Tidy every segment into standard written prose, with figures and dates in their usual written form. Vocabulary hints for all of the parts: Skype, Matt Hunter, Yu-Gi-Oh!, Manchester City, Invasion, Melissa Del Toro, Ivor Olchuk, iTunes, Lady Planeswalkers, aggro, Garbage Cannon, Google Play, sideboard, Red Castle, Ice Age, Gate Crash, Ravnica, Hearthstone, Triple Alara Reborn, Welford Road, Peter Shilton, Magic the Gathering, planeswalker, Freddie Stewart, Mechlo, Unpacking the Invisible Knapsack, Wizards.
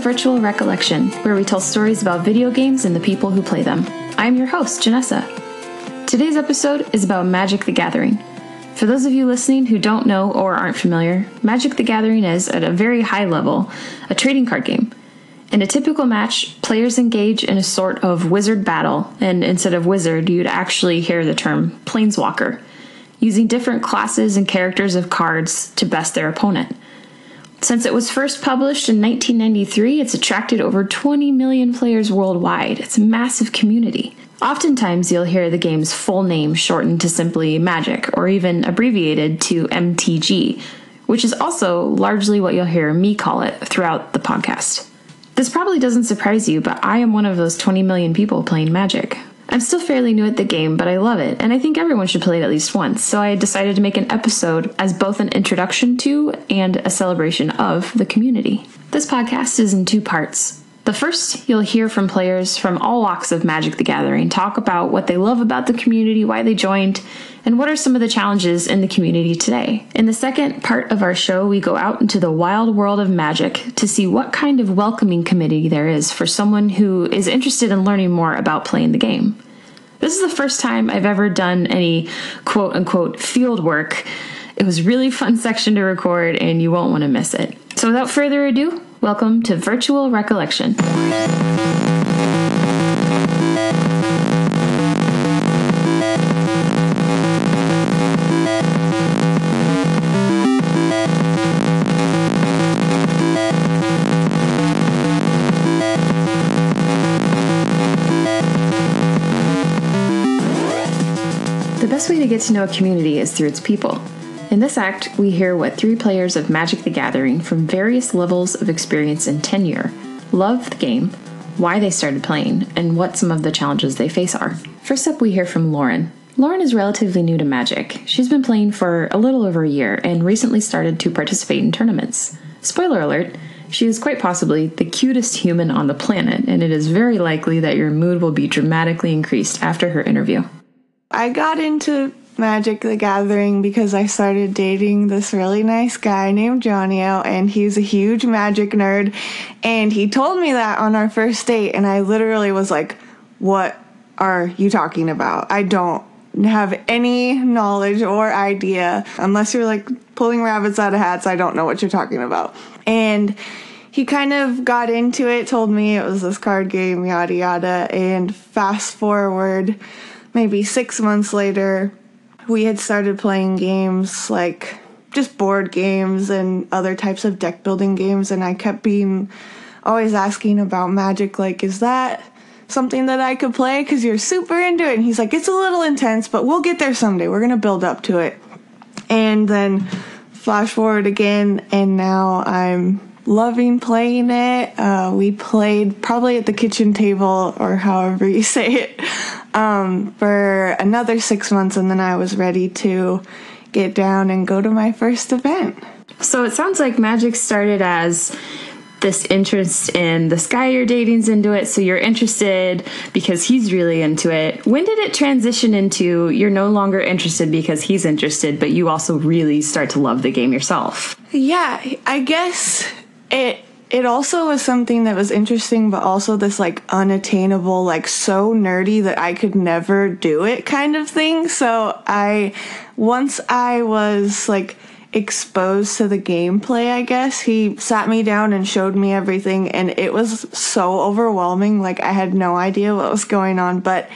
Virtual Recollection, where we tell stories about video games and the people who play them. I'm your host, Janessa. Today's episode is about Magic the Gathering. For those of you listening who don't know or aren't familiar, Magic the Gathering is, at a very high level, a trading card game. In a typical match, players engage in a sort of wizard battle, and instead of wizard, you'd actually hear the term planeswalker, using different classes and characters of cards to best their opponent. Since it was first published in 1993, it's attracted over 20 million players worldwide. It's a massive community. Oftentimes, you'll hear the game's full name shortened to simply Magic, or even abbreviated to MTG, which is also largely what you'll hear me call it throughout the podcast. This probably doesn't surprise you, but I am one of those 20 million people playing Magic. I'm still fairly new at the game, but I love it, and I think everyone should play it at least once, so I decided to make an episode as both an introduction to and a celebration of the community. This podcast is in two parts. The first, you'll hear from players from all walks of Magic the Gathering talk about what they love about the community, why they joined, and what are some of the challenges in the community today. In the second part of our show, we go out into the wild world of Magic to see what kind of welcoming committee there is for someone who is interested in learning more about playing the game. This is the first time I've ever done any quote-unquote field work. It was a really fun section to record, and you won't want to miss it. So without further ado, welcome to Virtual Recollection. The best way to get to know a community is through its people. In this act, we hear what three players of Magic the Gathering from various levels of experience and tenure love the game, why they started playing, and what some of the challenges they face are. First up, we hear from Lauren. Lauren is relatively new to Magic. She's been playing for a little over a year and recently started to participate in tournaments. Spoiler alert, she is quite possibly the cutest human on the planet, and it is very likely that your mood will be dramatically increased after her interview. I got into Magic the Gathering because I started dating this really nice guy named Johnio, and he's a huge Magic nerd, and he told me that on our first date, and I literally was like, what are you talking about? I don't have any knowledge or idea. Unless you're like pulling rabbits out of hats, I don't know what you're talking about. And he kind of got into it, told me it was this card game, yada yada, and fast forward maybe 6 months later, we had started playing games like just board games and other types of deck building games. And I kept always asking about Magic, like, is that something that I could play? Because you're super into it. And he's like, it's a little intense, but we'll get there someday. We're going to build up to it. And then flash forward again, and now I'm loving playing it. We played probably at the kitchen table, or however you say it, for another 6 months, and then I was ready to get down and go to my first event. So it sounds like Magic started as this interest in this guy you're dating's into it, so you're interested because he's really into it. When did it transition into you're no longer interested because he's interested, but you also really start to love the game yourself? Yeah, I guess it also was something that was interesting, but also this like unattainable, like so nerdy that I could never do it kind of thing. So once I was like exposed to the gameplay, I guess, he sat me down and showed me everything, and it was so overwhelming. Like I had no idea what was going on. But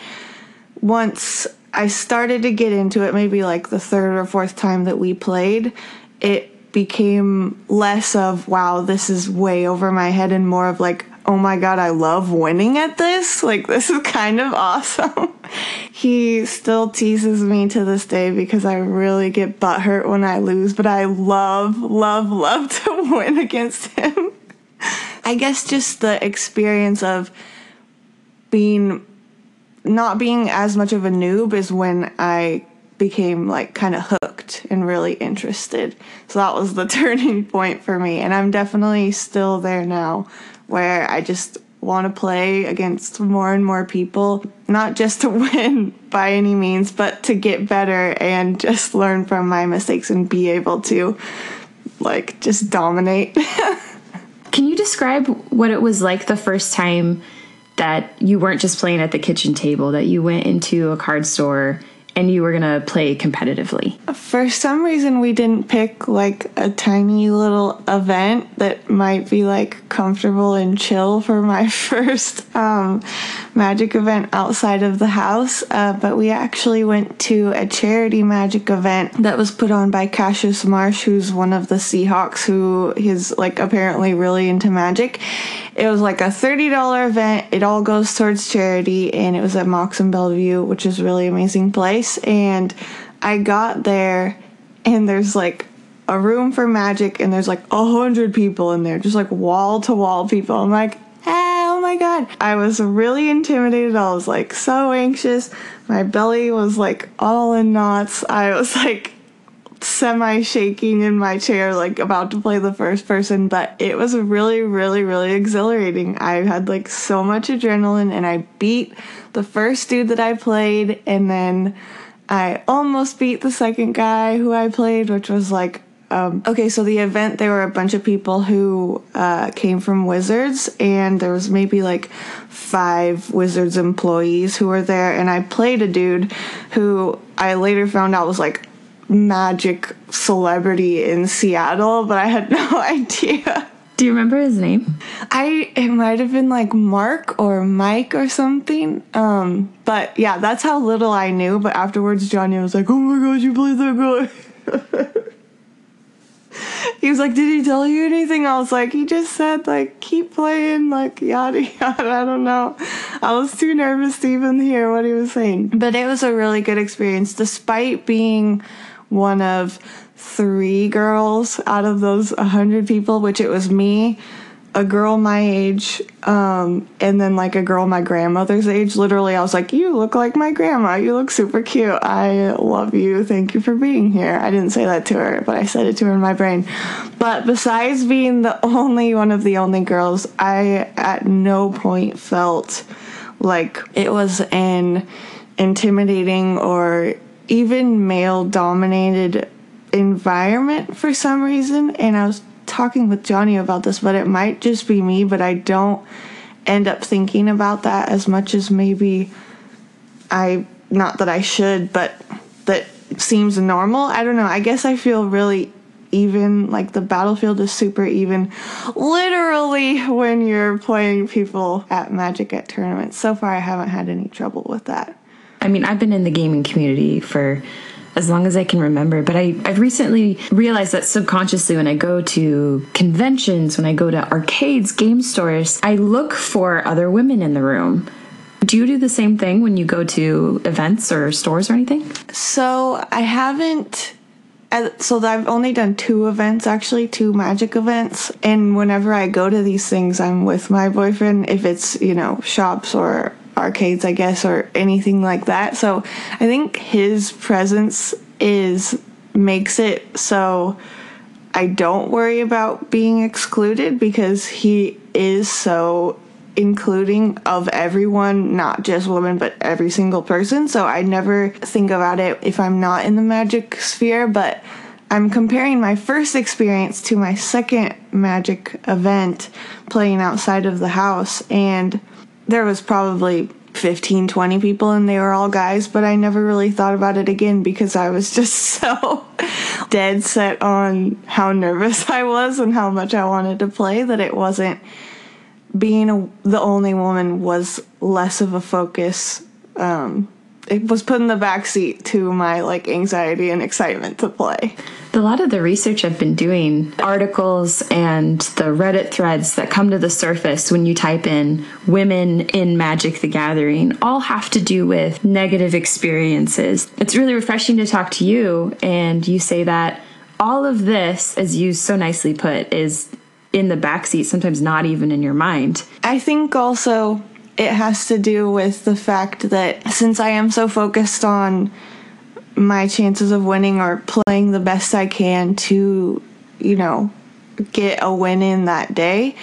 once I started to get into it, maybe like the third or fourth time that we played, it became less of, wow, this is way over my head, and more of like, oh my god, I love winning at this. Like, this is kind of awesome. He still teases me to this day because I really get butthurt when I lose, but I love, love, love to win against him. I guess just the experience of not being as much of a noob is when I became like kind of hooked and really interested. So that was the turning point for me, and I'm definitely still there now, where I just want to play against more and more people, not just to win by any means, but to get better and just learn from my mistakes and be able to like just dominate. Can you describe what it was like the first time that you weren't just playing at the kitchen table, that you went into a card store and you were going to play competitively? For some reason, we didn't pick like a tiny little event that might be like comfortable and chill for my first Magic event outside of the house. But we actually went to a charity Magic event that was put on by Cassius Marsh, who's one of the Seahawks, who is like apparently really into Magic. It was like a $30 event. It all goes towards charity, and it was at Mox in Bellevue, which is a really amazing place. And I got there, and there's like a room for Magic, and there's like 100 people in there, just like wall to wall people. I'm like, oh my God. I was really intimidated. I was like so anxious. My belly was like all in knots. I was like semi-shaking in my chair, like about to play the first person, but it was really, really, really exhilarating. I had like so much adrenaline, and I beat the first dude that I played, and then I almost beat the second guy who I played, which was like, okay, so the event, there were a bunch of people who came from Wizards, and there was maybe like 5 Wizards employees who were there, and I played a dude who I later found out was like Magic celebrity in Seattle, but I had no idea. Do you remember his name? It might have been like Mark or Mike or something. But yeah, that's how little I knew. But afterwards, Johnny was like, "Oh my God, you played that guy." He was like, "Did he tell you anything?" I was like, "He just said like keep playing, like yada yada." I don't know. I was too nervous to even hear what he was saying. But it was a really good experience, despite being one of 3 girls out of those 100 people, which it was me, a girl my age, and then like a girl my grandmother's age. Literally, I was like, "You look like my grandma. You look super cute. I love you. Thank you for being here." I didn't say that to her, but I said it to her in my brain. But besides being the only one of the only girls, I at no point felt like it was an intimidating or even male-dominated environment for some reason. And I was talking with Johnny about this, but it might just be me, but I don't end up thinking about that as much as maybe not that I should, but that seems normal. I don't know. I guess I feel really even, like the battlefield is super even, literally, when you're playing people at Magic at tournaments. So far, I haven't had any trouble with that. I mean, I've been in the gaming community for as long as I can remember, but I've recently realized that subconsciously when I go to conventions, when I go to arcades, game stores, I look for other women in the room. Do you do the same thing when you go to events or stores or anything? So I haven't. So I've only done 2 events, actually, 2 Magic events. And whenever I go to these things, I'm with my boyfriend, if it's, you know, shops or arcades, I guess, or anything like that. So I think his presence makes it so I don't worry about being excluded, because he is so including of everyone, not just women, but every single person. So I never think about it if I'm not in the Magic sphere. But I'm comparing my first experience to my second Magic event playing outside of the house, and there was probably 15, 20 people, and they were all guys, but I never really thought about it again because I was just so dead set on how nervous I was and how much I wanted to play that it wasn't being the only woman was less of a focus. It was put in the backseat to my like anxiety and excitement to play. A lot of the research I've been doing, articles and the Reddit threads that come to the surface when you type in women in Magic the Gathering, all have to do with negative experiences. It's really refreshing to talk to you, and you say that all of this, as you so nicely put, is in the backseat, sometimes not even in your mind. I think also it has to do with the fact that since I am so focused on my chances of winning or playing the best I can to, you know, get a win in that day,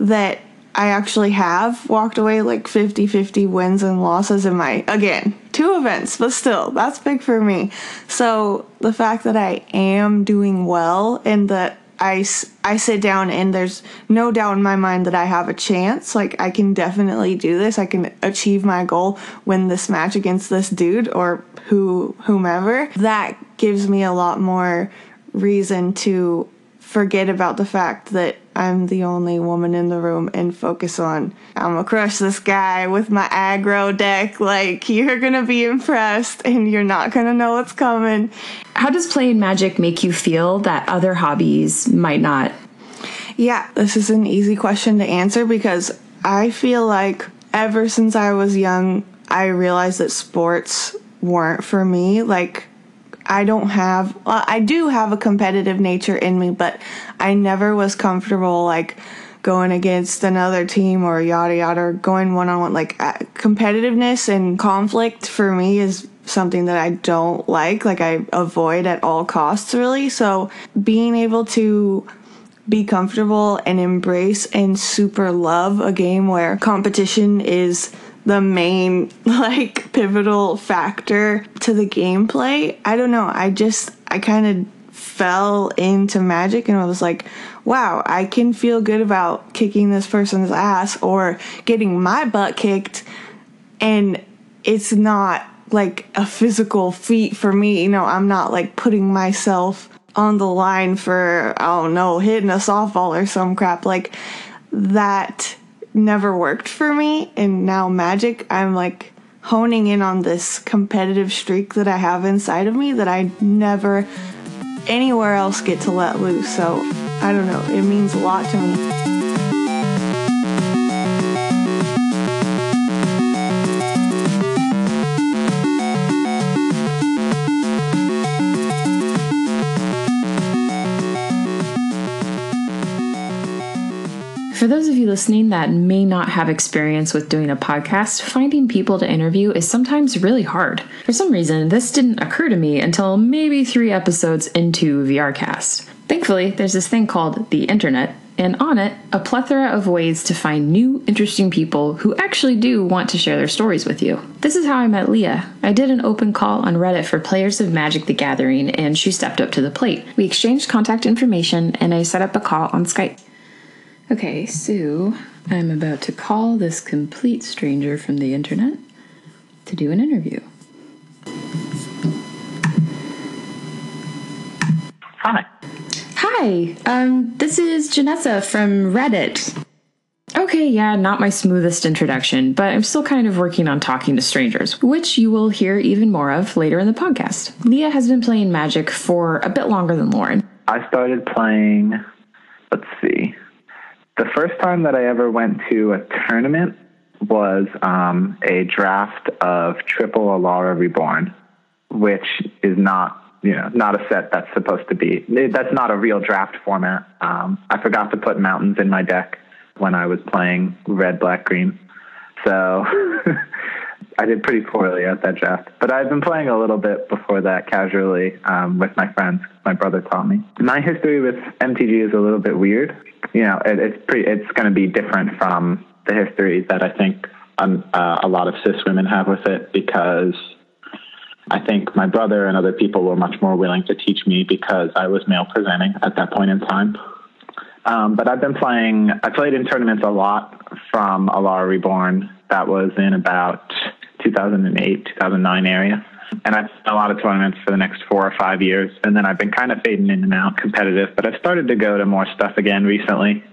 that I actually have walked away like 50-50 wins and losses in my, again, 2 events, but still, that's big for me. So the fact that I am doing well and that I sit down and there's no doubt in my mind that I have a chance. Like, I can definitely do this. I can achieve my goal, win this match against this dude or whomever. That gives me a lot more reason to forget about the fact that I'm the only woman in the room and focus on, I'm gonna crush this guy with my aggro deck. Like, you're gonna be impressed and you're not gonna know what's coming. How does playing Magic make you feel that other hobbies might not? Yeah, this is an easy question to answer because I feel like ever since I was young, I realized that sports weren't for me. Like, I do have a competitive nature in me, but I never was comfortable, like, going against another team or yada yada, or going one-on-one. Like, competitiveness and conflict for me is something that I don't like. Like, I avoid at all costs, really. So being able to be comfortable and embrace and super love a game where competition is the main, like, pivotal factor to the gameplay. I don't know. I kind of fell into Magic and I was like, wow, I can feel good about kicking this person's ass or getting my butt kicked. And it's not like a physical feat for me. You know, I'm not like putting myself on the line for, I don't know, hitting a softball or some crap. Like, that never worked for me, and now Magic, I'm like honing in on this competitive streak that I have inside of me that I never anywhere else get to let loose. So I don't know, it means a lot to me. For those of you listening that may not have experience with doing a podcast, finding people to interview is sometimes really hard. For some reason, this didn't occur to me until maybe 3 episodes into VRCast. Thankfully, there's this thing called the internet, and on it, a plethora of ways to find new, interesting people who actually do want to share their stories with you. This is how I met Leah. I did an open call on Reddit for players of Magic the Gathering, and she stepped up to the plate. We exchanged contact information, and I set up a call on Skype. Okay, so I'm about to call this complete stranger from the internet to do an interview. Hi. Hi, this is Janessa from Reddit. Okay, yeah, not my smoothest introduction, but I'm still kind of working on talking to strangers, which you will hear even more of later in the podcast. Leah has been playing Magic for a bit longer than Lauren. I started playing, let's see. The first time that I ever went to a tournament was a draft of Triple Alara Reborn, which is not a set that's supposed to be. That's not a real draft format. I forgot to put mountains in my deck when I was playing red, black, green. So I did pretty poorly at that draft. But I've been playing a little bit before that casually with my friends. My brother taught me. My history with MTG is a little bit weird. You know, it's going to be different from the history that I think a lot of cis women have with it, because I think my brother and other people were much more willing to teach me because I was male presenting at that point in time. But I've been playing, I played in tournaments a lot from Alara Reborn. That was in about 2008, 2009 area. And I've done a lot of tournaments for the next 4 or 5 years. And then I've been kind of fading in and out competitive, but I've started to go to more stuff again recently,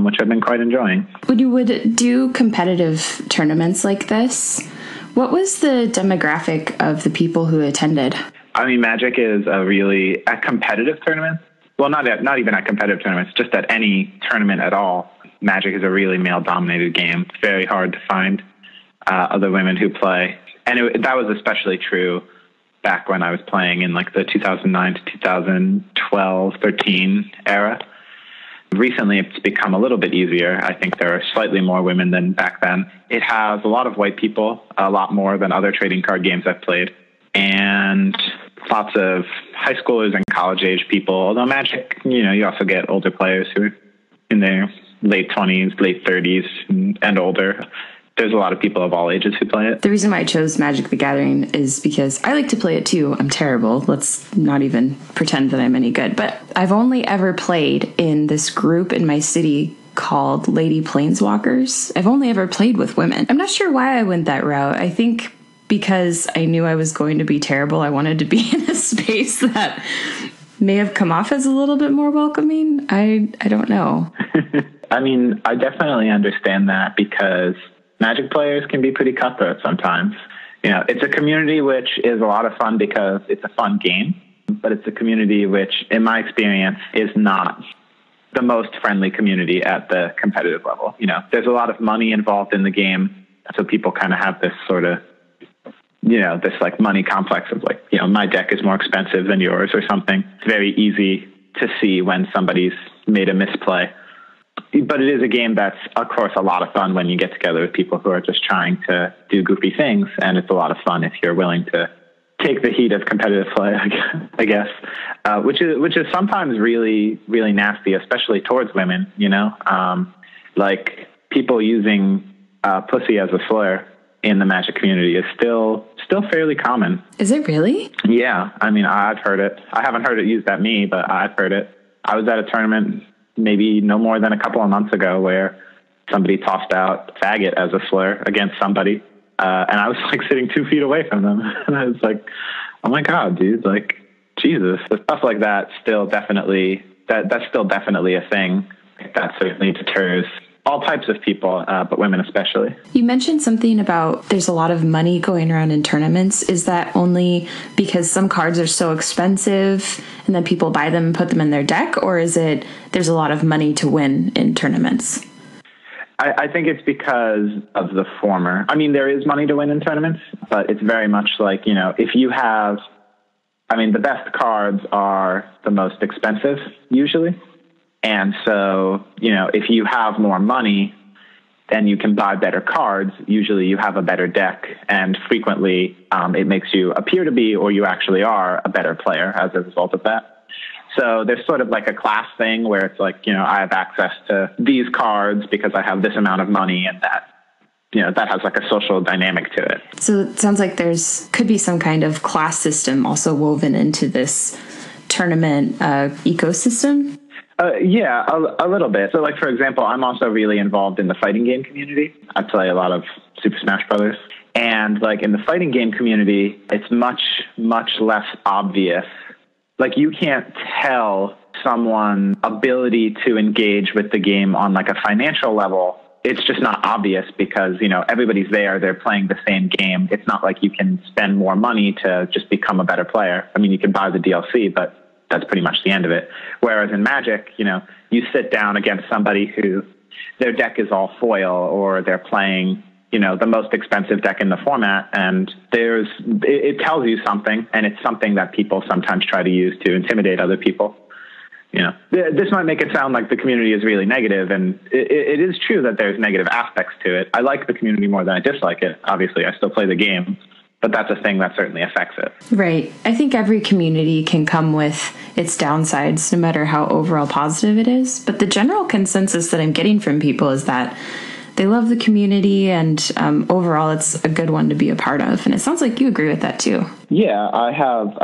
which I've been quite enjoying. When you would do competitive tournaments like this, what was the demographic of the people who attended? I mean, Magic is at competitive tournaments. Well, not even at competitive tournaments, just at any tournament at all. Magic is a really male-dominated game. It's very hard to find other women who play. And that was especially true back when I was playing in like the 2009 to 2012, 13 era. Recently, it's become a little bit easier. I think there are slightly more women than back then. It has a lot of white people, a lot more than other trading card games I've played, and lots of high schoolers and college-age people. Although Magic, you know, you also get older players who are in their late 20s, late 30s, and older. there's a lot of people of all ages who play it. The reason why I chose Magic the Gathering is because I like to play it too. I'm terrible. Let's not even pretend that I'm any good. But I've only ever played in this group in my city called Lady Planeswalkers. I've only ever played with women. I'm not sure why I went that route. I think because I knew I was going to be terrible, I wanted to be in a space that may have come off as a little bit more welcoming. I don't know. I mean, I definitely understand that because Magic players can be pretty cutthroat sometimes. You know, it's a community which is a lot of fun because it's a fun game, but it's a community which, in my experience, is not the most friendly community at the competitive level. You know, there's a lot of money involved in the game, so people kind of have this sort of, you know, this like money complex of like, you know, my deck is more expensive than yours or something. It's very easy to see when somebody's made a misplay. But it is a game that's, of course, a lot of fun when you get together with people who are just trying to do goofy things. And it's a lot of fun if you're willing to take the heat of competitive play, I guess, which is sometimes really, really nasty, especially towards women, you know, like people using pussy as a slur in the Magic community is still fairly common. Is it really? Yeah. I mean, I've heard it. I haven't heard it used at me, but I've heard it. I was at a tournament maybe no more than a couple of months ago where somebody tossed out faggot as a slur against somebody. And I was like sitting 2 feet away from them. And I was like, oh my God, dude, like Jesus, the stuff like that that's still definitely a thing. That certainly deters all types of people, but women especially. You mentioned something about there's a lot of money going around in tournaments. Is that only because some cards are so expensive and then people buy them and put them in their deck? Or is it there's a lot of money to win in tournaments? I think it's because of the former. I mean, there is money to win in tournaments, but it's very much like, you know, if you have, I mean, the best cards are the most expensive usually. And so, you know, if you have more money, then you can buy better cards. Usually you have a better deck, and frequently it makes you appear to be, or you actually are, a better player as a result of that. So there's sort of like a class thing where it's like, you know, I have access to these cards because I have this amount of money, and that, you know, that has like a social dynamic to it. So it sounds like there's could be some kind of class system also woven into this tournament ecosystem. Yeah, a little bit. So like, for example, I'm also really involved in the fighting game community. I play a lot of Super Smash Brothers. And like in the fighting game community, it's much, much less obvious. Like you can't tell someone's ability to engage with the game on like a financial level. It's just not obvious because, you know, everybody's there. They're playing the same game. It's not like you can spend more money to just become a better player. I mean, you can buy the DLC, but that's pretty much the end of it. Whereas in Magic, you know, you sit down against somebody who their deck is all foil, or they're playing, you know, the most expensive deck in the format. And it tells you something, and it's something that people sometimes try to use to intimidate other people. You know, this might make it sound like the community is really negative, and it is true that there's negative aspects to it. I like the community more than I dislike it. Obviously, I still play the game. But that's a thing that certainly affects it. Right. I think every community can come with its downsides, no matter how overall positive it is. But the general consensus that I'm getting from people is that they love the community, and overall it's a good one to be a part of. And it sounds like you agree with that too. Yeah, I have,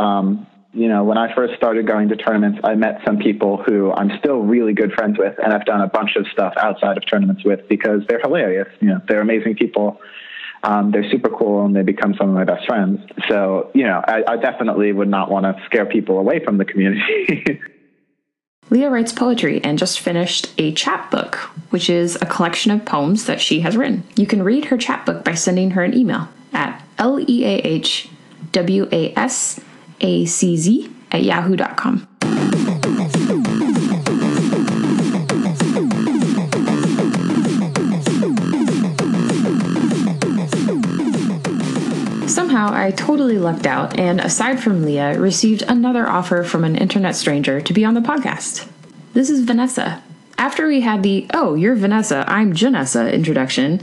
you know, when I first started going to tournaments, I met some people who I'm still really good friends with, and I've done a bunch of stuff outside of tournaments with because they're hilarious. You know, they're amazing people. They're super cool, and they become some of my best friends. So, you know, I definitely would not want to scare people away from the community. Leah writes poetry and just finished a chapbook, which is a collection of poems that she has written. You can read her chapbook by sending her an email at leahwasacz@yahoo.com. Somehow, I totally lucked out and, aside from Leah, received another offer from an internet stranger to be on the podcast. This is Vanessa. After we had the, oh, you're Vanessa, I'm Janessa introduction,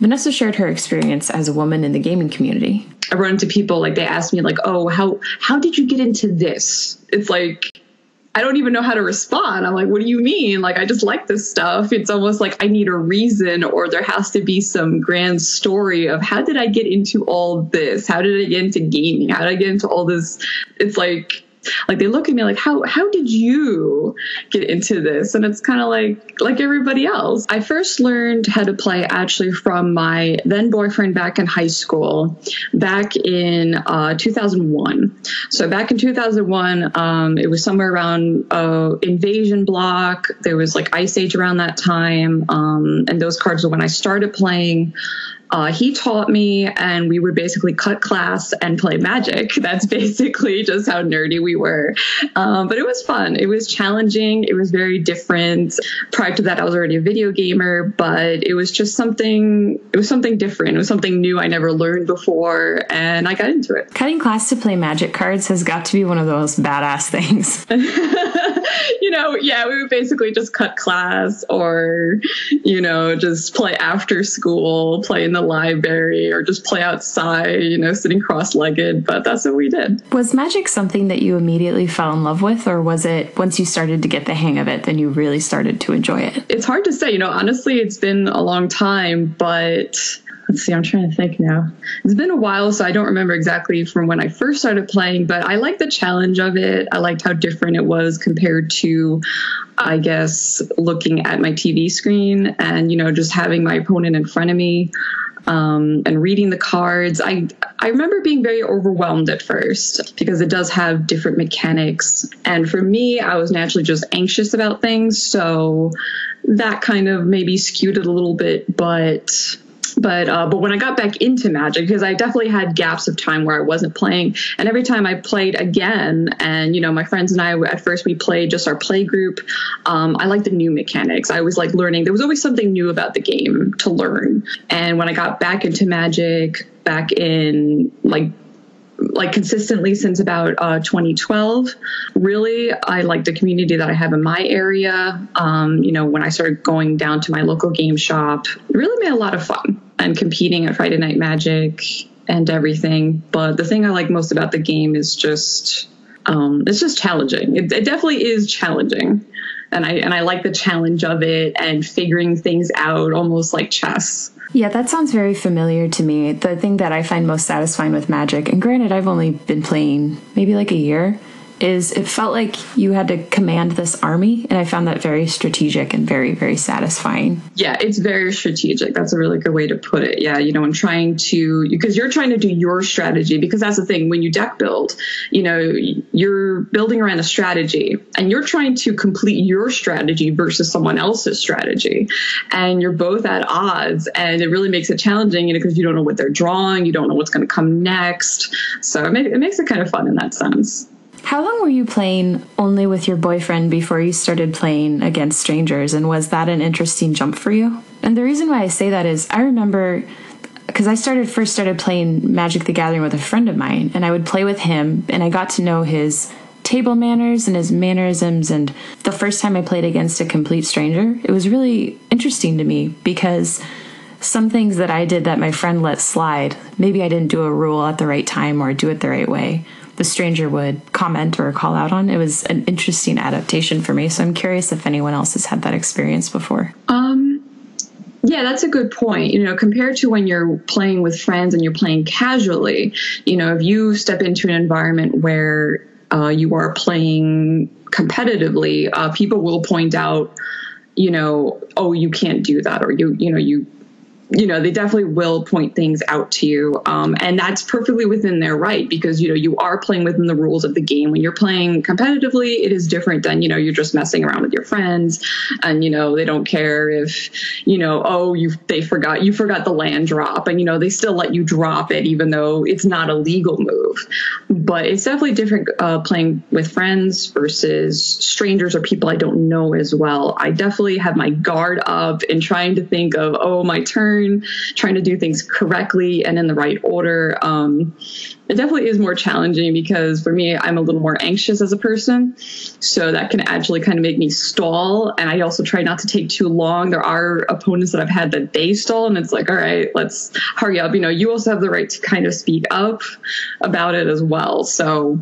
Vanessa shared her experience as a woman in the gaming community. I run into people, like, they ask me, like, oh, how did you get into this? It's like, I don't even know how to respond. I'm like, what do you mean? Like, I just like this stuff. It's almost like I need a reason, or there has to be some grand story of how did I get into all this? How did I get into gaming? How did I get into all this? It's like they look at me like, how did you get into this? And it's kind of like everybody else. I first learned how to play actually from my then boyfriend back in high school, back in 2001. So back in 2001, it was somewhere around Invasion block. There was like Ice Age around that time. And those cards were when I started playing. He taught me, and we would basically cut class and play Magic. That's basically just how nerdy we were. But it was fun. It was challenging. It was very different. Prior to that, I was already a video gamer, but it was just something, it was something different. It was something new I never learned before, and I got into it. Cutting class to play Magic cards has got to be one of those badass things. You know, yeah, we would basically just cut class, or, you know, just play after school, play in the library, or just play outside, you know, sitting cross-legged. But that's what we did. Was Magic something that you immediately fell in love with, or was it once you started to get the hang of it, then you really started to enjoy it? It's hard to say. You know, honestly, it's been a long time, but... let's see, I'm trying to think now. It's been a while, so I don't remember exactly from when I first started playing, but I liked the challenge of it. I liked how different it was compared to, I guess, looking at my TV screen and, you know, just having my opponent in front of me. And reading the cards. I remember being very overwhelmed at first because it does have different mechanics. And for me, I was naturally just anxious about things. So that kind of maybe skewed it a little bit, but when I got back into Magic, because I definitely had gaps of time where I wasn't playing, and every time I played again, and, you know, my friends and I, at first we played just our play group. I liked the new mechanics. I was like learning. There was always something new about the game to learn. And when I got back into Magic back in like consistently since about 2012, really, I like the community that I have in my area. You know, when I started going down to my local game shop, it really made a lot of fun, and competing at Friday Night Magic and everything. But the thing I like most about the game is just, it's just challenging. It definitely is challenging. And I like the challenge of it and figuring things out, almost like chess. Yeah, that sounds very familiar to me. The thing that I find most satisfying with Magic, and granted, I've only been playing maybe like a year, is it felt like you had to command this army, and I found that very strategic and very, very satisfying. Yeah, it's very strategic. That's a really good way to put it. Yeah, you know, and trying to, because you're trying to do your strategy, because that's the thing, when you deck build, you know, you're building around a strategy, and you're trying to complete your strategy versus someone else's strategy, and you're both at odds, and it really makes it challenging, you know, because you don't know what they're drawing, you don't know what's going to come next, so it makes it kind of fun in that sense. How long were you playing only with your boyfriend before you started playing against strangers? And was that an interesting jump for you? And the reason why I say that is I remember because I first started playing Magic the Gathering with a friend of mine, and I would play with him, and I got to know his table manners and his mannerisms. And the first time I played against a complete stranger, it was really interesting to me because some things that I did that my friend let slide, maybe I didn't do a rule at the right time or do it the right way, the stranger would comment or call out on. It was an interesting adaptation for me. So I'm curious if anyone else has had that experience before. Yeah, that's a good point. You know, compared to when you're playing with friends and you're playing casually, you know, if you step into an environment where you are playing competitively, people will point out, you know, oh, you can't do that, or you know, they definitely will point things out to you. And that's perfectly within their right because, you know, you are playing within the rules of the game. When you're playing competitively, it is different than, you know, you're just messing around with your friends and, you know, they don't care if, you know, oh, you forgot the land drop, and, you know, they still let you drop it even though it's not a legal move. But it's definitely different playing with friends versus strangers or people I don't know as well. I definitely have my guard up and trying to think of, oh, my turn, trying to do things correctly and in the right order. It definitely is more challenging because for me, I'm a little more anxious as a person. So that can actually kind of make me stall. And I also try not to take too long. There are opponents that I've had that they stall and it's like, all right, let's hurry up. You know, you also have the right to kind of speak up about it as well. So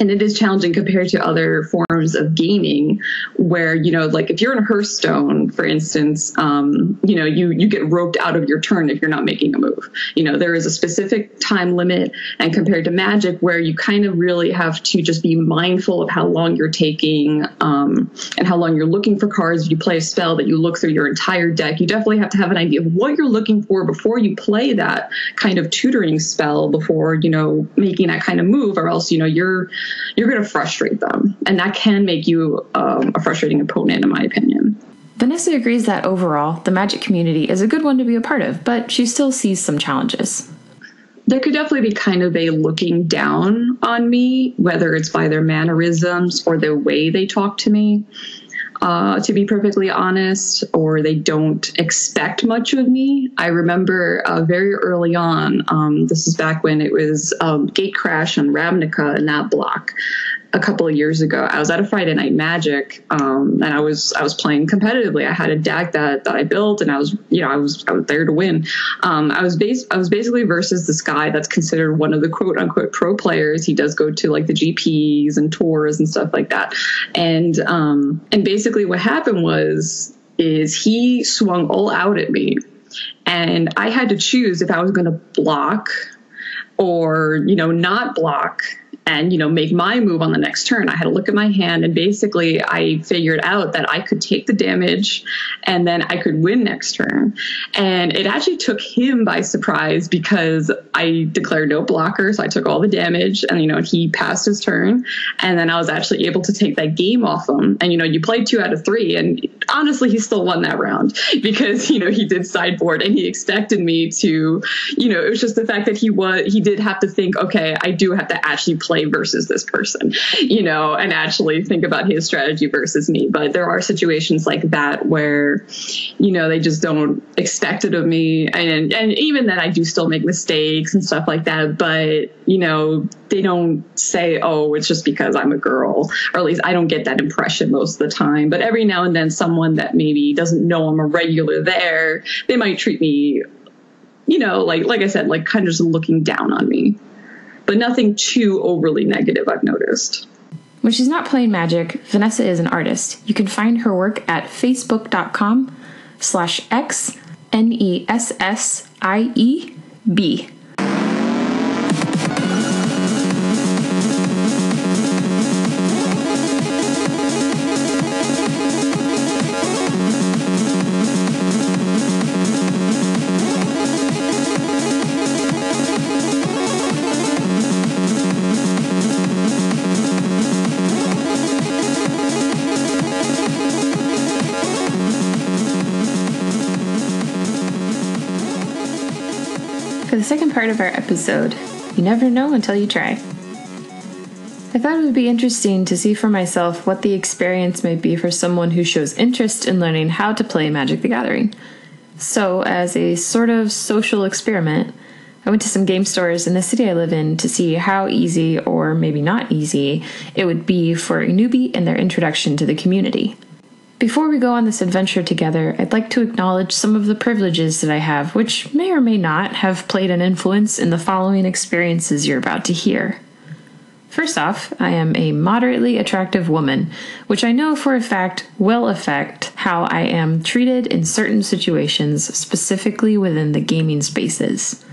And it is challenging compared to other forms of gaming where, you know, like if you're in Hearthstone, for instance, you know, you get roped out of your turn if you're not making a move. You know, there is a specific time limit, and compared to Magic, where you kind of really have to just be mindful of how long you're taking and how long you're looking for cards. If you play a spell, that you look through your entire deck, you definitely have to have an idea of what you're looking for before you play that kind of tutoring spell before, you know, making that kind of move, or else, you know, you're going to frustrate them. And that can make you a frustrating opponent, in my opinion. Vanessa agrees that overall, the Magic community is a good one to be a part of, but she still sees some challenges. There could definitely be kind of a looking down on me, whether it's by their mannerisms or the way they talk to me, to be perfectly honest, or they don't expect much of me. I remember very early on, this is back when it was Gate Crash and Ravnica and that block a couple of years ago. I was at a Friday Night Magic, and I was playing competitively. I had a deck that I built, and I was there to win. I was basically versus this guy that's considered one of the quote unquote pro players. He does go to like the GPs and tours and stuff like that. And basically what happened is he swung all out at me, and I had to choose if I was going to block or, you know, not block, and, you know, make my move on the next turn. I had to look at my hand, and basically I figured out that I could take the damage and then I could win next turn. And it actually took him by surprise because I declared no blocker. So I took all the damage, and, you know, he passed his turn, and then I was actually able to take that game off him. And, you know, you played 2 out of 3, and honestly, he still won that round because, you know, he did sideboard and he expected me to, you know, it was just the fact that he did have to think, okay, I do have to actually play versus this person, you know, and actually think about his strategy versus me. But there are situations like that where, you know, they just don't expect it of me. And even then I do still make mistakes and stuff like that, but, you know, they don't say, oh, it's just because I'm a girl, or at least I don't get that impression most of the time. But every now and then someone that maybe doesn't know I'm a regular there, they might treat me, you know, like I said, like kind of just looking down on me. But nothing too overly negative, I've noticed. When she's not playing Magic, Vanessa is an artist. You can find her work at facebook.com/xnessieb. The second part of our episode, you never know until you try. I thought it would be interesting to see for myself what the experience may be for someone who shows interest in learning how to play Magic the Gathering. So, as a sort of social experiment, I went to some game stores in the city I live in to see how easy, or maybe not easy, it would be for a newbie in their introduction to the community. Before we go on this adventure together, I'd like to acknowledge some of the privileges that I have, which may or may not have played an influence in the following experiences you're about to hear. First off, I am a moderately attractive woman, which I know for a fact will affect how I am treated in certain situations, specifically within the gaming spaces.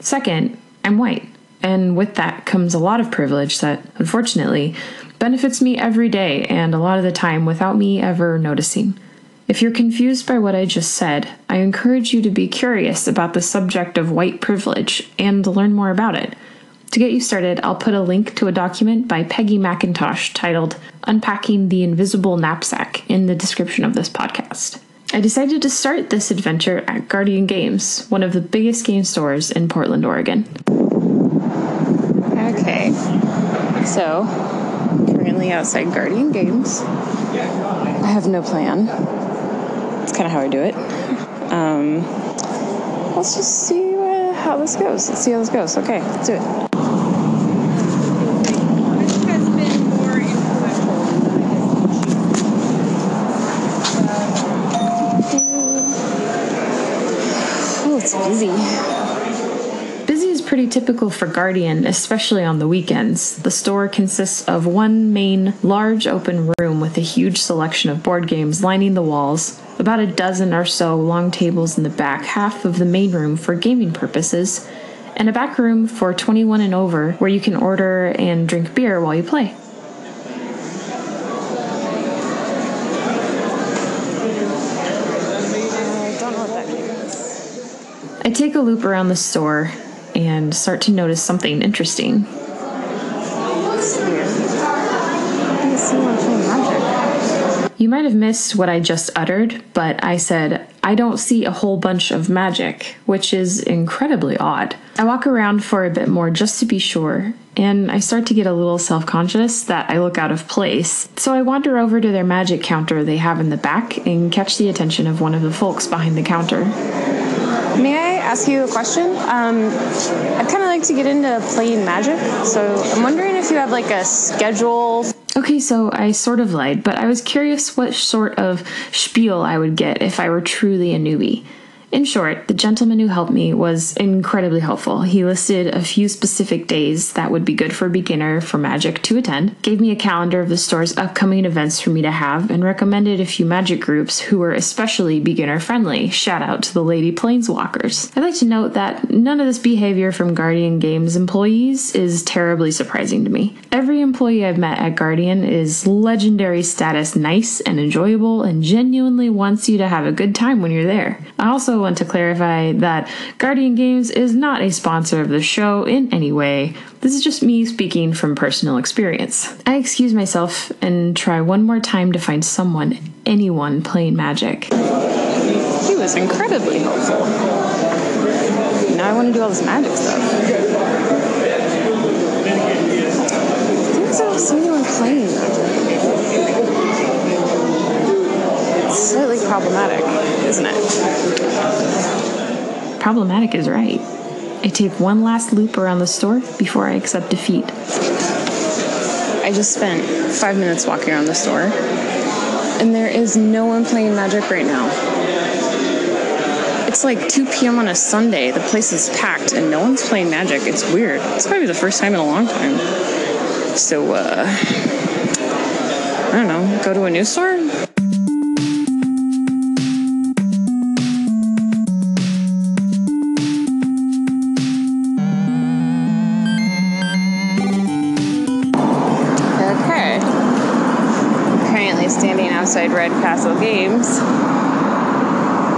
Second, I'm white, and with that comes a lot of privilege that, unfortunately, benefits me every day and a lot of the time without me ever noticing. If you're confused by what I just said, I encourage you to be curious about the subject of white privilege and learn more about it. To get you started, I'll put a link to a document by Peggy McIntosh titled Unpacking the Invisible Knapsack in the description of this podcast. I decided to start this adventure at Guardian Games, one of the biggest game stores in Portland, Oregon. Okay, so currently outside Guardian Games. I have no plan. That's kind of how I do it. Let's just see how this goes. Let's see how this goes. Okay, let's do it. Oh, it's busy. pretty typical for Guardian, especially on the weekends. The store consists of one main, large open room with a huge selection of board games lining the walls, about a dozen or so long tables in the back half of the main room for gaming purposes, and a back room for 21 and over where you can order and drink beer while you play. I take a loop around the store and start to notice something interesting. That's weird. I didn't see one playing Magic. You might have missed what I just uttered, but I said, I don't see a whole bunch of Magic, which is incredibly odd. I walk around for a bit more just to be sure, and I start to get a little self-conscious that I look out of place. So I wander over to their Magic counter they have in the back and catch the attention of one of the folks behind the counter. May I ask you a question? I'd kind of like to get into playing Magic, so I'm wondering if you have like a schedule. Okay, so I sort of lied, but I was curious what sort of spiel I would get if I were truly a newbie. In short, the gentleman who helped me was incredibly helpful. He listed a few specific days that would be good for a beginner for Magic to attend, gave me a calendar of the store's upcoming events for me to have, and recommended a few Magic groups who were especially beginner-friendly. Shout out to the Lady Planeswalkers. I'd like to note that none of this behavior from Guardian Games employees is terribly surprising to me. Every employee I've met at Guardian is legendary status nice and enjoyable and genuinely wants you to have a good time when you're there. I also want to clarify that Guardian Games is not a sponsor of the show in any way. This is just me speaking from personal experience. I excuse myself and try one more time to find someone, anyone, playing Magic. He was incredibly helpful. Now I want to do all this Magic stuff. I think there's someone playing Magic. It's slightly problematic, isn't it? Problematic is right. I take one last loop around the store before I accept defeat. I just spent 5 minutes walking around the store, and there is no one playing Magic right now. It's like 2 p.m. on a Sunday. The place is packed, and no one's playing Magic. It's weird. It's probably the first time in a long time. So, I don't know. Go to a new store? Red Castle Games.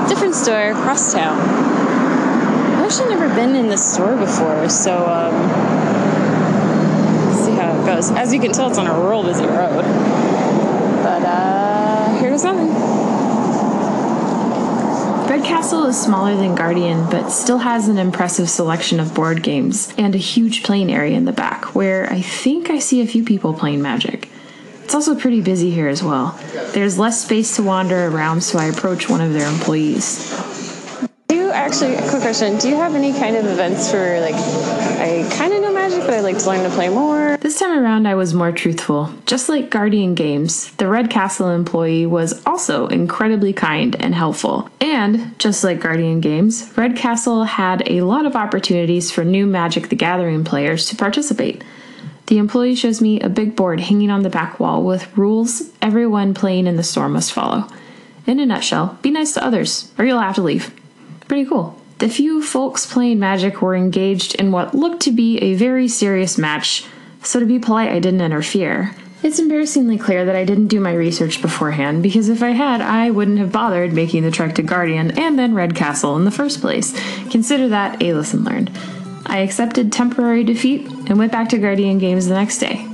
Different store, crosstown. I've actually never been in this store before, so let's see how it goes. As you can tell, it's on a real busy road. But here goes nothing. Red Castle is smaller than Guardian, but still has an impressive selection of board games and a huge playing area in the back, where I think I see a few people playing Magic. It's also pretty busy here as well. There's less space to wander around, so I approach one of their employees. Quick question. Do you have any kind of events for, like, I kind of know Magic, but I'd like to learn to play more? This time around, I was more truthful. Just like Guardian Games, the Red Castle employee was also incredibly kind and helpful. And, just like Guardian Games, Red Castle had a lot of opportunities for new Magic the Gathering players to participate. The employee shows me a big board hanging on the back wall with rules everyone playing in the store must follow. In a nutshell, be nice to others, or you'll have to leave. Pretty cool. The few folks playing Magic were engaged in what looked to be a very serious match, so to be polite, I didn't interfere. It's embarrassingly clear that I didn't do my research beforehand, because if I had, I wouldn't have bothered making the trek to Guardian and then Red Castle in the first place. Consider that a lesson learned. I accepted temporary defeat and went back to Guardian Games the next day.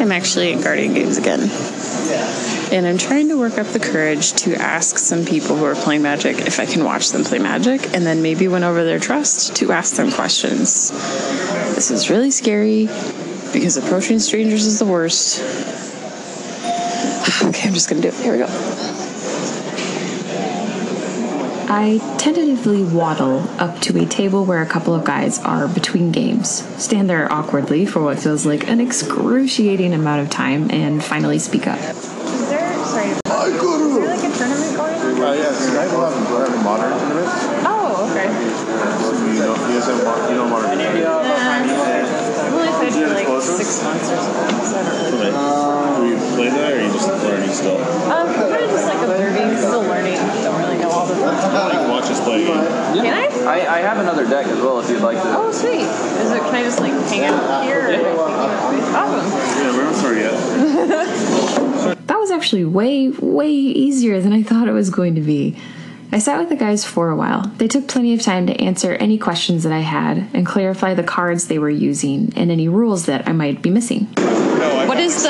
I'm actually at Guardian Games again. And I'm trying to work up the courage to ask some people who are playing Magic if I can watch them play Magic, and then maybe win over their trust to ask them questions. This is really scary, because approaching strangers is the worst. Okay, I'm just going to do it. Here we go. I tentatively waddle up to a table where a couple of guys are between games, stand there awkwardly for what feels like an excruciating amount of time, and finally speak up. Is there, sorry, is there like a tournament going on? Yes, tonight we'll have a modern tournament. Oh, okay. You know modern. I do like 6 months or something, so I don't really know. Do you play that, or are you just learning still? I'm kind of just like observing, still learning. Don't really know all the rules. Like watch us play a game. Can I? I have another deck as well if you'd like to. Oh, sweet. Is it? Can I just like hang out here? Yeah. Awesome. Yeah, we're not sorry yet. That was actually way easier than I thought it was going to be. I sat with the guys for a while. They took plenty of time to answer any questions that I had and clarify the cards they were using and any rules that I might be missing. What is the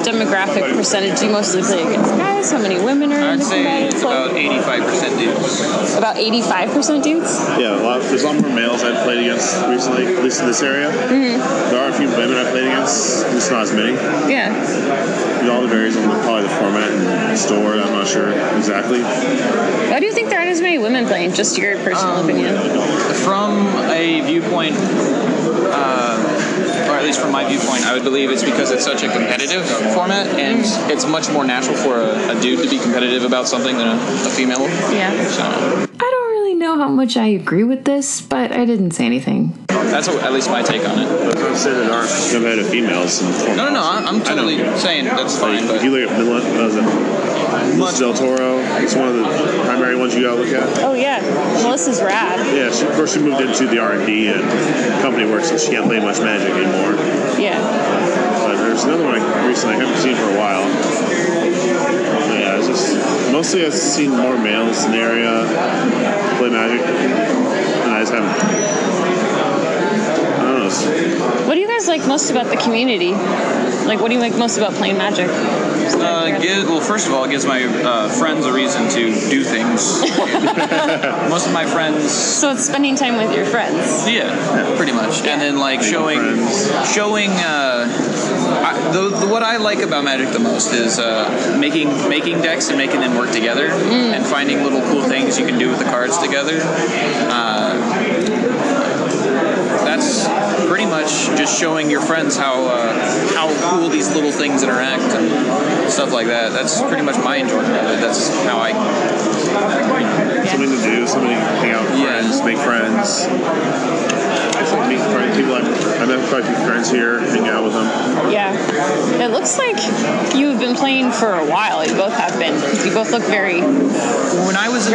demographic percentage you mostly play against guys? How many women are in the combat? I'd say it's about 85% dudes. About 85% dudes? Yeah, there's a lot more males I've played against recently, at least in this area. Mm-hmm. There are a few women I've played against, just not as many. Yeah. It all varies on probably the format and store, I'm not sure exactly. Why do you think there aren't as many women playing? Just your personal opinion. From a viewpoint... or at least from my viewpoint, I would believe it's because it's such a competitive format, and it's much more natural for a dude to be competitive about something than a female. Yeah. So. I don't really know how much I agree with this, but I didn't say anything. That's at least my take on it. I was going to say that aren't competitive females. No, I'm totally saying that's fine. But if you look at Melissa Del Toro, it's one of the primary ones you gotta look at. Oh yeah, Melissa's rad. Yeah, of course she moved into the R&D and company work, so she can't play much Magic anymore. Yeah. But there's another one I haven't seen for a while. Yeah, it's just mostly I've seen more males in the area play Magic, and I just haven't. I don't know. What do you guys like most about the community? Like, what do you like most about playing Magic? First of all, it gives my friends a reason to do things. Most of my friends... So it's spending time with your friends. Yeah, pretty much. Yeah. And then, like, showing... what I like about Magic the most is making decks and making them work together and finding little cool things you can do with the cards together. That's pretty much just showing your friends how cool these little things interact and stuff like that. That's pretty much my enjoyment of it. That's how I... Something to do, something to hang out with friends, make friends. It's like meeting people. I met quite a few friends here, hang out with them. Yeah. It looks like you've been playing for a while. You both have been. You both look very When I was in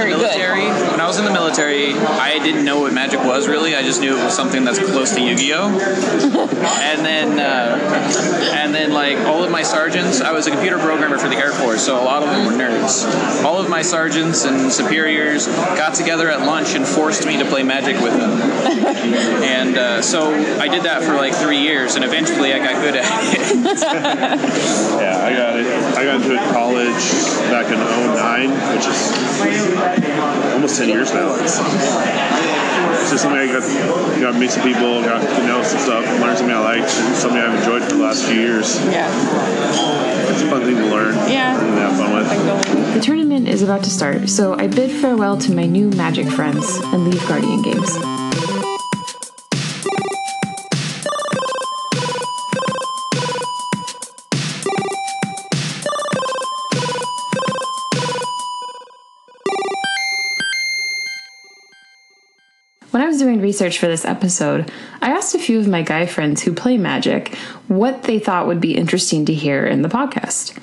the military, I didn't know what Magic was, really. I just knew it was something that's close to Yu-Gi-Oh! and then like all of my sergeants, I was a computer programmer for the Air Force, so a lot of them were nerds. All of my sergeants and superiors got together at lunch and forced me to play Magic with them. And so I did that for like 3 years, and eventually I got good at it. Yeah, I got it. I got into college back in 2009, which is almost 10 years now. It's just something I got to meet some people, got to know some stuff, learn something I liked, and something I've enjoyed for the last few years. Yeah. It's a fun thing to learn. Yeah. And have fun with. The tournament is about to start, so I bid farewell to my new Magic friends and leave Guardian Games. Doing research for this episode, I asked a few of my guy friends who play Magic what they thought would be interesting to hear in the podcast.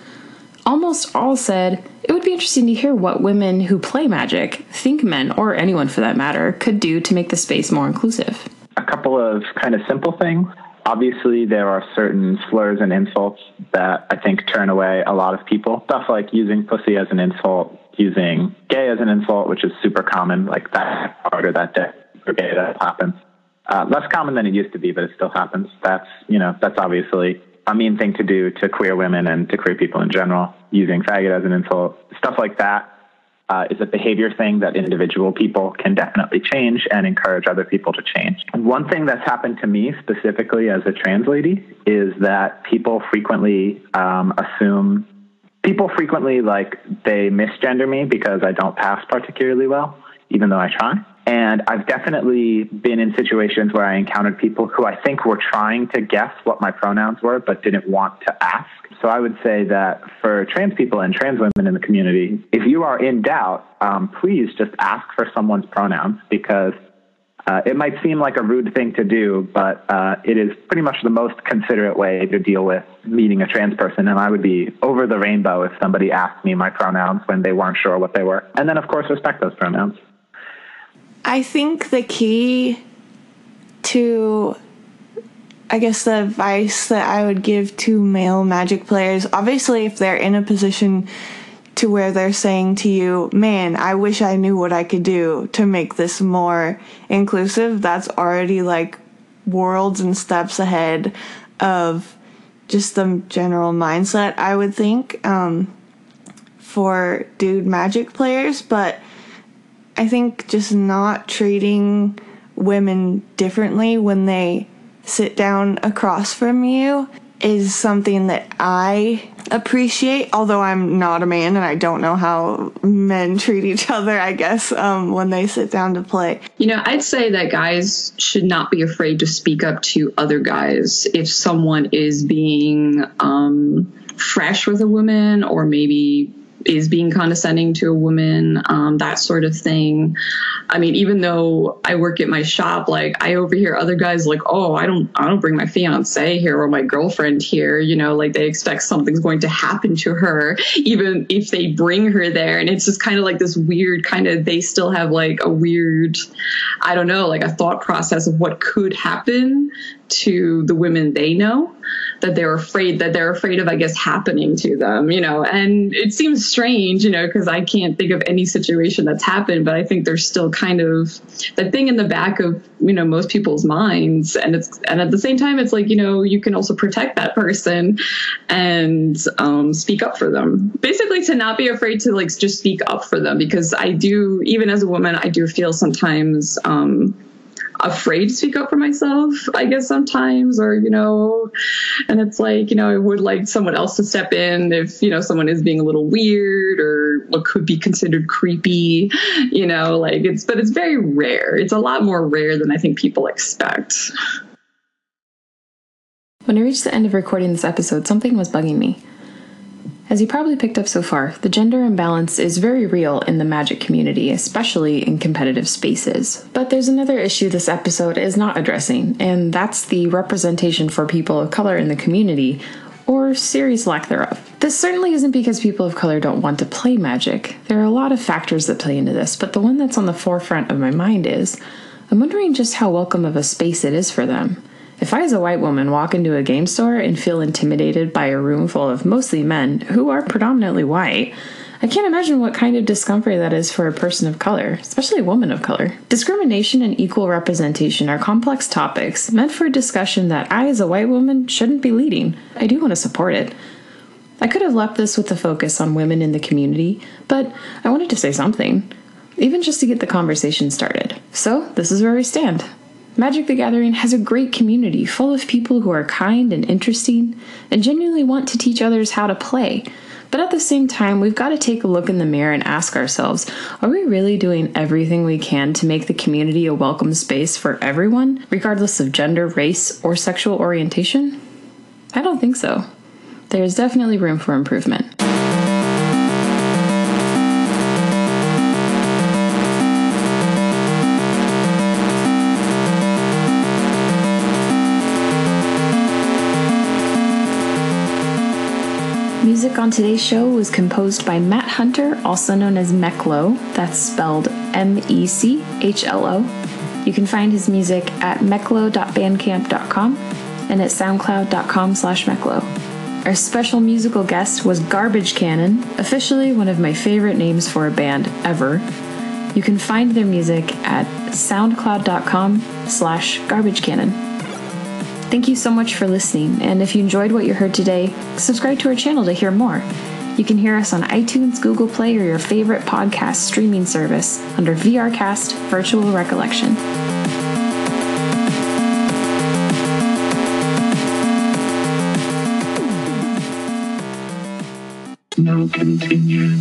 Almost all said it would be interesting to hear what women who play Magic think men, or anyone for that matter, could do to make the space more inclusive. A couple of kind of simple things. Obviously, there are certain slurs and insults that I think turn away a lot of people. Stuff like using pussy as an insult, using gay as an insult, which is super common, like that card or that deck. Okay, that happens. Less common than it used to be, but it still happens. That's obviously a mean thing to do to queer women and to queer people in general, using faggot as an insult. Stuff like that is a behavior thing that individual people can definitely change and encourage other people to change. One thing that's happened to me specifically as a trans lady is that people frequently assume people frequently, like, they misgender me because I don't pass particularly well, even though I try. And I've definitely been in situations where I encountered people who I think were trying to guess what my pronouns were but didn't want to ask. So I would say that for trans people and trans women in the community, if you are in doubt, please just ask for someone's pronouns, because it might seem like a rude thing to do, but it is pretty much the most considerate way to deal with meeting a trans person. And I would be over the rainbow if somebody asked me my pronouns when they weren't sure what they were. And then, of course, respect those pronouns. I think the key to, I guess, the advice that I would give to male Magic players, obviously if they're in a position to where they're saying to you, man, I wish I knew what I could do to make this more inclusive, that's already like worlds and steps ahead of just the general mindset, I would think, for dude Magic players. But I think just not treating women differently when they sit down across from you is something that I appreciate, although I'm not a man and I don't know how men treat each other, I guess, when they sit down to play. You know, I'd say that guys should not be afraid to speak up to other guys if someone is being fresh with a woman, or maybe is being condescending to a woman, that sort of thing. I mean, even though I work at my shop, like, I overhear other guys like, oh, I don't bring my fiance here or my girlfriend here, you know, like they expect something's going to happen to her, even if they bring her there. And it's just kind of like this weird kind of, they still have like a weird, I don't know, like a thought process of what could happen to the women they know, that they're afraid of, I guess, happening to them, you know. And it seems strange, you know, because I can't think of any situation that's happened, but I think there's still kind of that thing in the back of, you know, most people's minds. And at the same time, it's like, you know, you can also protect that person and speak up for them. Basically, to not be afraid to, like, just speak up for them, because I do, even as a woman, I do feel sometimes afraid to speak up for myself, I guess, sometimes, or, you know, and it's like, you know, I would like someone else to step in if, you know, someone is being a little weird or what could be considered creepy, you know, like but it's very rare. It's a lot more rare than I think people expect. When I reached the end of recording this episode, something was bugging me. As you probably picked up so far, the gender imbalance is very real in the Magic community, especially in competitive spaces. But there's another issue this episode is not addressing, and that's the representation for people of color in the community, or serious lack thereof. This certainly isn't because people of color don't want to play Magic. There are a lot of factors that play into this, but the one that's on the forefront of my mind is, I'm wondering just how welcome of a space it is for them. If I, as a white woman, walk into a game store and feel intimidated by a room full of mostly men who are predominantly white, I can't imagine what kind of discomfort that is for a person of color, especially a woman of color. Discrimination and equal representation are complex topics meant for a discussion that I, as a white woman, shouldn't be leading. I do want to support it. I could have left this with a focus on women in the community, but I wanted to say something, even just to get the conversation started. So this is where we stand. Magic the Gathering has a great community full of people who are kind and interesting and genuinely want to teach others how to play. But at the same time, we've got to take a look in the mirror and ask ourselves, are we really doing everything we can to make the community a welcome space for everyone, regardless of gender, race, or sexual orientation? I don't think so. There is definitely room for improvement. Music on today's show was composed by Matt Hunter, also known as Mechlo. That's spelled Mechlo. You can find his music at mechlo.bandcamp.com and at soundcloud.com/Mechlo. Our special musical guest was Garbage Cannon, officially one of my favorite names for a band ever. You can find their music at soundcloud.com/Garbage Cannon. Thank you so much for listening, and if you enjoyed what you heard today, subscribe to our channel to hear more. You can hear us on iTunes, Google Play, or your favorite podcast streaming service under VRCast Virtual Recollection. No continue.